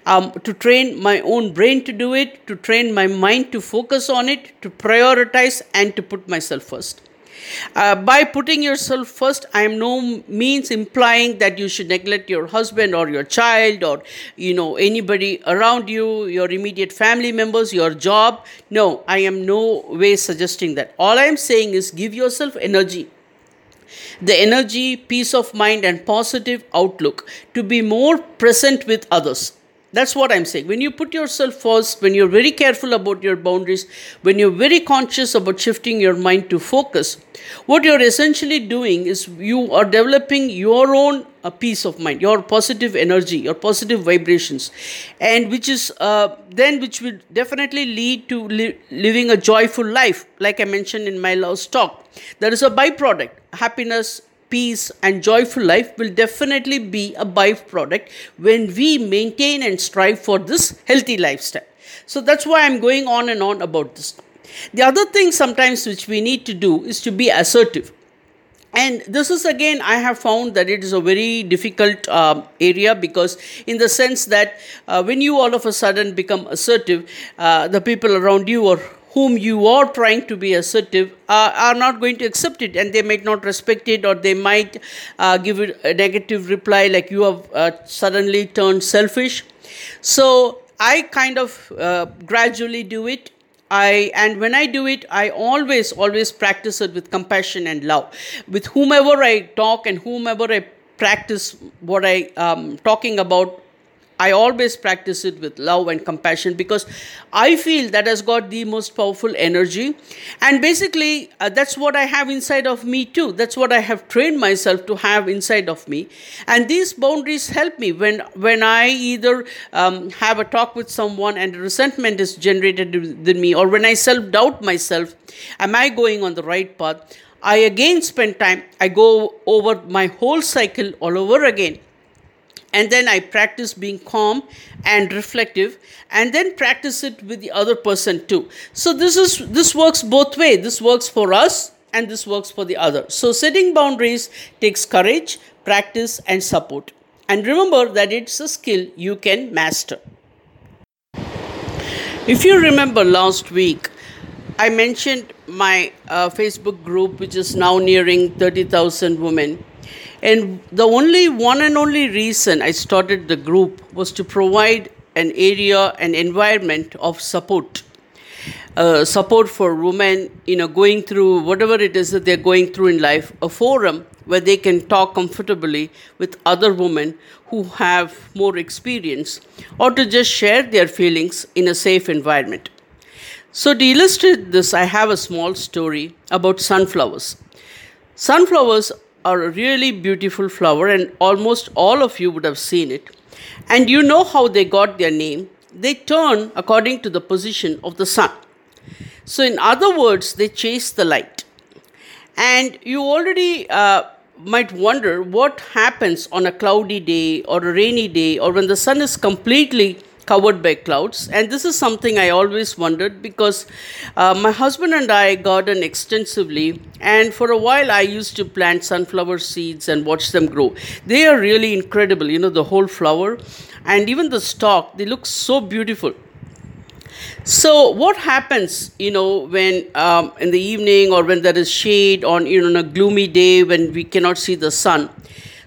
Um, to train my own brain to do it, to train my mind to focus on it, to prioritize and to put myself first. Uh, by putting yourself first, I am no means implying that you should neglect your husband or your child or, you know, anybody around you, your immediate family members, your job. No, I am no way suggesting that. All I am saying is give yourself energy. The energy, peace of mind and positive outlook to be more present with others. That's what I'm saying. When you put yourself first, when you're very careful about your boundaries, when you're very conscious about shifting your mind to focus, what you're essentially doing is you are developing your own uh, peace of mind, your positive energy, your positive vibrations, and which is uh, then which will definitely lead to li- living a joyful life. Like I mentioned in my last talk, there is a byproduct, happiness. Peace and joyful life will definitely be a byproduct when we maintain and strive for this healthy lifestyle. So that's why I'm going on and on about this. The other thing sometimes which we need to do is to be assertive. And this is again, I have found that it is a very difficult um, area because in the sense that uh, when you all of a sudden become assertive, uh, the people around you are whom you are trying to be assertive uh, are not going to accept it and they might not respect it or they might uh, give it a negative reply like you have uh, suddenly turned selfish. So I kind of uh, gradually do it. I and when I do it, I always, always practice it with compassion and love. With whomever I talk and whomever I practice what I um, talking about, I always practice it with love and compassion because I feel that has got the most powerful energy. And basically, uh, that's what I have inside of me too. That's what I have trained myself to have inside of me. And these boundaries help me when, when I either um, have a talk with someone and resentment is generated within me or when I self-doubt myself, am I going on the right path? I again spend time, I go over my whole cycle all over again. And then I practice being calm and reflective and then practice it with the other person too. So this is this works both ways. This works for us and this works for the other. So setting boundaries takes courage, practice and support. And remember that it's a skill you can master. If you remember last week, I mentioned my uh, Facebook group which is now nearing thirty thousand women. And the only one and only reason I started the group was to provide an area, an environment of support. Uh, support for women, you know, going through whatever it is that they're going through in life, a forum where they can talk comfortably with other women who have more experience or to just share their feelings in a safe environment. So to illustrate this, I have a small story about sunflowers. Sunflowers are a really beautiful flower and almost all of you would have seen it. And you know how they got their name. They turn according to the position of the sun. So in other words, they chase the light. And you already uh, might wonder what happens on a cloudy day or a rainy day or when the sun is completely covered by clouds. And this is something I always wondered because uh, my husband and I garden extensively, and for a while I used to plant sunflower seeds and watch them grow. They are really incredible, you know, the whole flower and even the stalk, they look so beautiful. So what happens, you know, when um, in the evening or when there is shade on, you know, on a gloomy day when we cannot see the sun?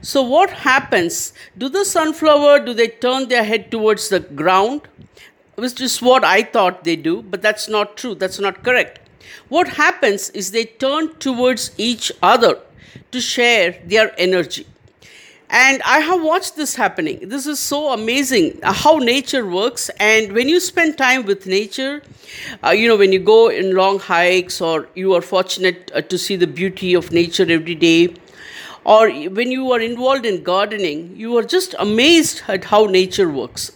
So what happens? Do the sunflower, do they turn their head towards the ground? Which is what I thought they do, but that's not true. That's not correct. What happens is they turn towards each other to share their energy. And I have watched this happening. This is so amazing how nature works. And when you spend time with nature, uh, you know, when you go in long hikes or you are fortunate uh, to see the beauty of nature every day, or when you are involved in gardening, you are just amazed at how nature works.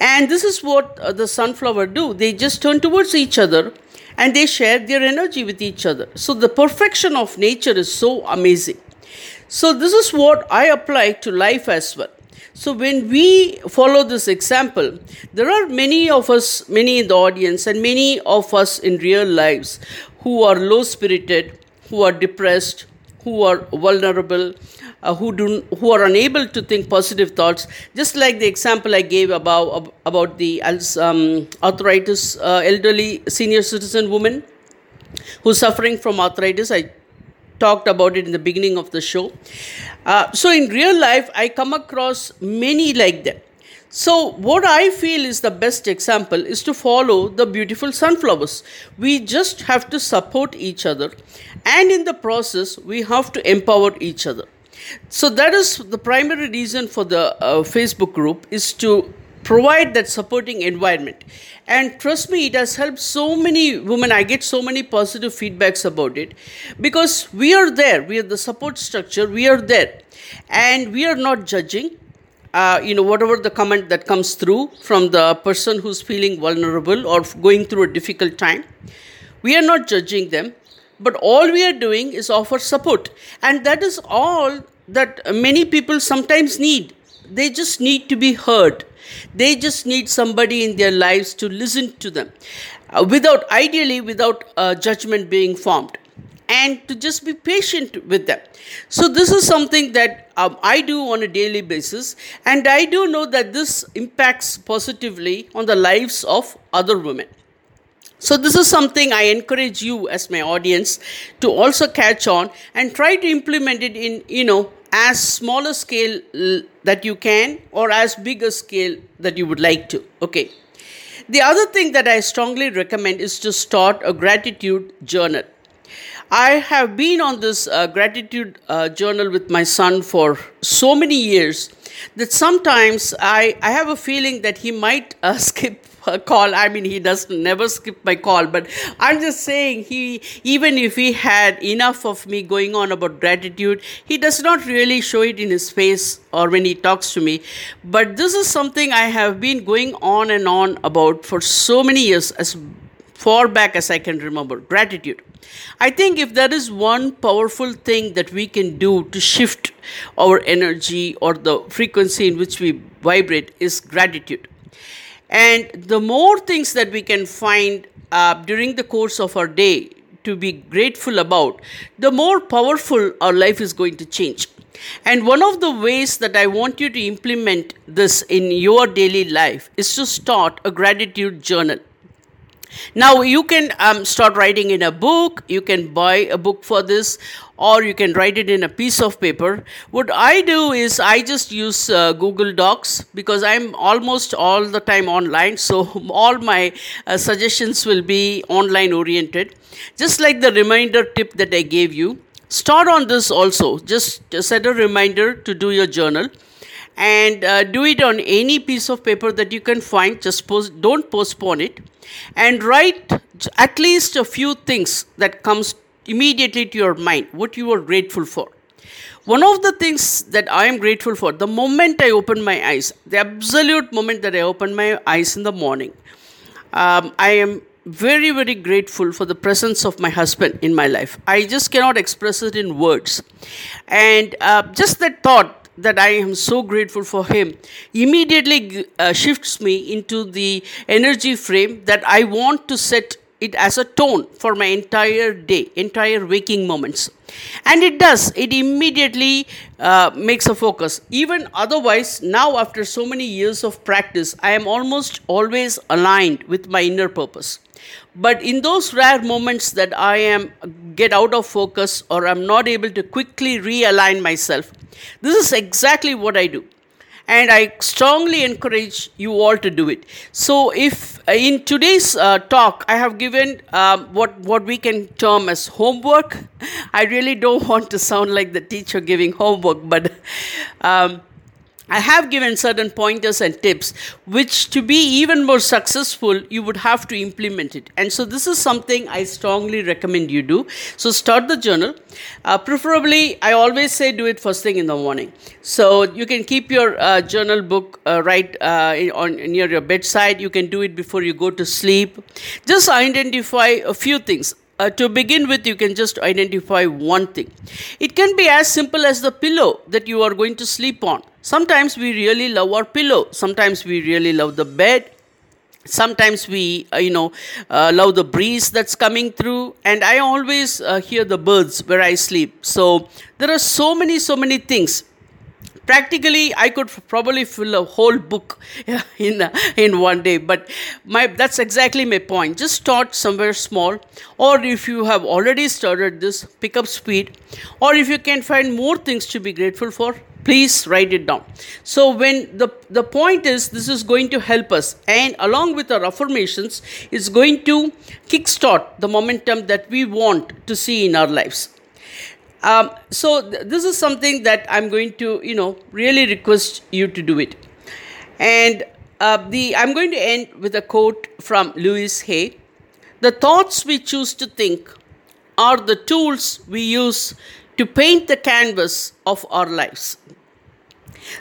And this is what uh, the sunflower do. They just turn towards each other and they share their energy with each other. So the perfection of nature is so amazing. So this is what I apply to life as well. So when we follow this example, there are many of us, many in the audience and many of us in real lives who are low-spirited, who are depressed, who are vulnerable, uh, who do, who are unable to think positive thoughts, just like the example I gave about, about the um, arthritis, uh, elderly senior citizen woman who's suffering from arthritis. I talked about it in the beginning of the show. Uh, so in real life, I come across many like that. So what I feel is the best example is to follow the beautiful sunflowers. We just have to support each other, and in the process, we have to empower each other. So that is the primary reason for the uh, Facebook group, is to provide that supporting environment. And trust me, it has helped so many women. I get so many positive feedbacks about it because we are there. We are the support structure. We are there, and we are not judging. Uh, you know, whatever the comment that comes through from the person who's feeling vulnerable or going through a difficult time, we are not judging them, but all we are doing is offer support. And that is all that many people sometimes need. They just need to be heard. They just need somebody in their lives to listen to them, uh, without, ideally, without uh, judgment being formed. And to just be patient with them. So this is something that um, I do on a daily basis. And I do know that this impacts positively on the lives of other women. So this is something I encourage you as my audience to also catch on and try to implement it in, you know, as small a scale that you can or as big a scale that you would like to. Okay. The other thing that I strongly recommend is to start a gratitude journal. I have been on this uh, gratitude uh, journal with my son for so many years that sometimes I, I have a feeling that he might uh, skip a call. I mean, he does never skip my call, but I'm just saying he, even if he had enough of me going on about gratitude, he does not really show it in his face or when he talks to me. But this is something I have been going on and on about for so many years, as far back as I can remember, gratitude. I think if there is one powerful thing that we can do to shift our energy or the frequency in which we vibrate is gratitude. And the more things that we can find uh, during the course of our day to be grateful about, the more powerful our life is going to change. And one of the ways that I want you to implement this in your daily life is to start a gratitude journal. Now, you can um, start writing in a book, you can buy a book for this, or you can write it in a piece of paper. What I do is I just use uh, Google Docs because I'm almost all the time online. So all my uh, suggestions will be online oriented. Just like the reminder tip that I gave you, start on this also. Just set a reminder to do your journal. And uh, do it on any piece of paper that you can find. Just post, don't postpone it. And write at least a few things that comes immediately to your mind, what you are grateful for. One of the things that I am grateful for, the moment I open my eyes, the absolute moment that I open my eyes in the morning, um, I am very, very grateful for the presence of my husband in my life. I just cannot express it in words. And uh, just that thought that I am so grateful for him immediately uh, shifts me into the energy frame that I want to set it as a tone for my entire day, entire waking moments. And it does. It immediately uh, makes a focus. Even otherwise, now after so many years of practice, I am almost always aligned with my inner purpose. But in those rare moments that I am get out of focus or I'm not able to quickly realign myself, this is exactly what I do. And I strongly encourage you all to do it. So if in today's uh, talk, I have given uh, what, what we can term as homework. I really don't want to sound like the teacher giving homework, but um, I have given certain pointers and tips, which to be even more successful, you would have to implement it. And so this is something I strongly recommend you do. So start the journal. Uh, preferably, I always say do it first thing in the morning. So you can keep your uh, journal book uh, right uh, in, on, near your bedside. You can do it before you go to sleep. Just identify a few things. Uh, to begin with, you can just identify one thing. It can be as simple as the pillow that you are going to sleep on. Sometimes we really love our pillow. Sometimes we really love the bed. Sometimes we, uh, you know, uh, love the breeze that's coming through. And I always uh, hear the birds where I sleep. So there are so many, so many things. Practically, I could probably fill a whole book in in one day, but my that's exactly my point. Just start somewhere small, or if you have already started this, pick up speed, or if you can find more things to be grateful for, please write it down. So when the, the point is, this is going to help us, and along with our affirmations, it's going to kickstart the momentum that we want to see in our lives. Um, so th- this is something that I'm going to, you know, really request you to do it. And uh, the I'm going to end with a quote from Louise Hay. The thoughts we choose to think are the tools we use to paint the canvas of our lives.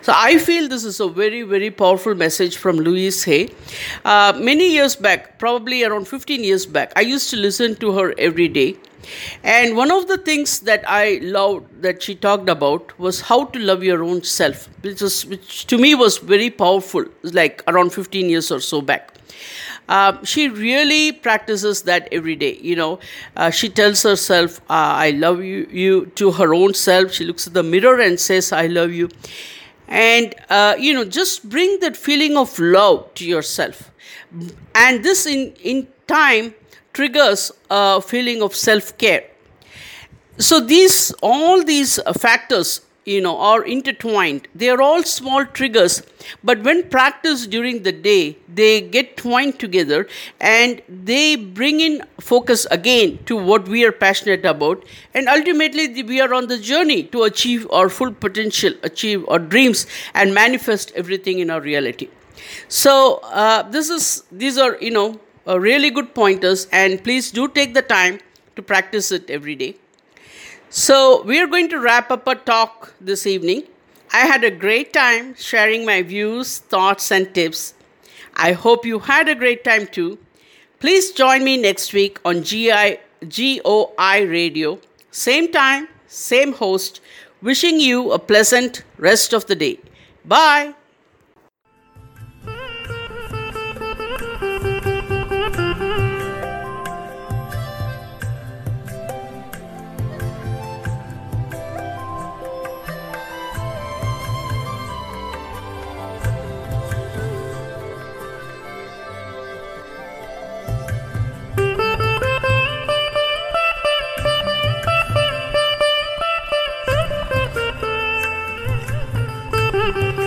So I feel this is a very, very powerful message from Louise Hay. Uh, many years back, probably around fifteen years back, I used to listen to her every day. And one of the things that I loved that she talked about was how to love your own self, which, was, which to me was very powerful, like around fifteen years or so back. Uh, she really practices that every day, you know. Uh, she tells herself, uh, I love you, you, to her own self. She looks at the mirror and says, I love you. And, uh, you know, just bring that feeling of love to yourself. And this in, in time triggers a feeling of self-care. So these, all these factors, you know, are intertwined. They are all small triggers, but when practiced during the day, they get twined together and they bring in focus again to what we are passionate about. And ultimately, we are on the journey to achieve our full potential, achieve our dreams, and manifest everything in our reality. So uh, this is, these are, you know, uh, really good pointers, and please do take the time to practice it every day. So we are going to wrap up our talk this evening. I had a great time sharing my views, thoughts, and tips. I hope you had a great time too. Please join me next week on G I, G O I Radio. Same time, same host. Wishing you a pleasant rest of the day. Bye. Thank you.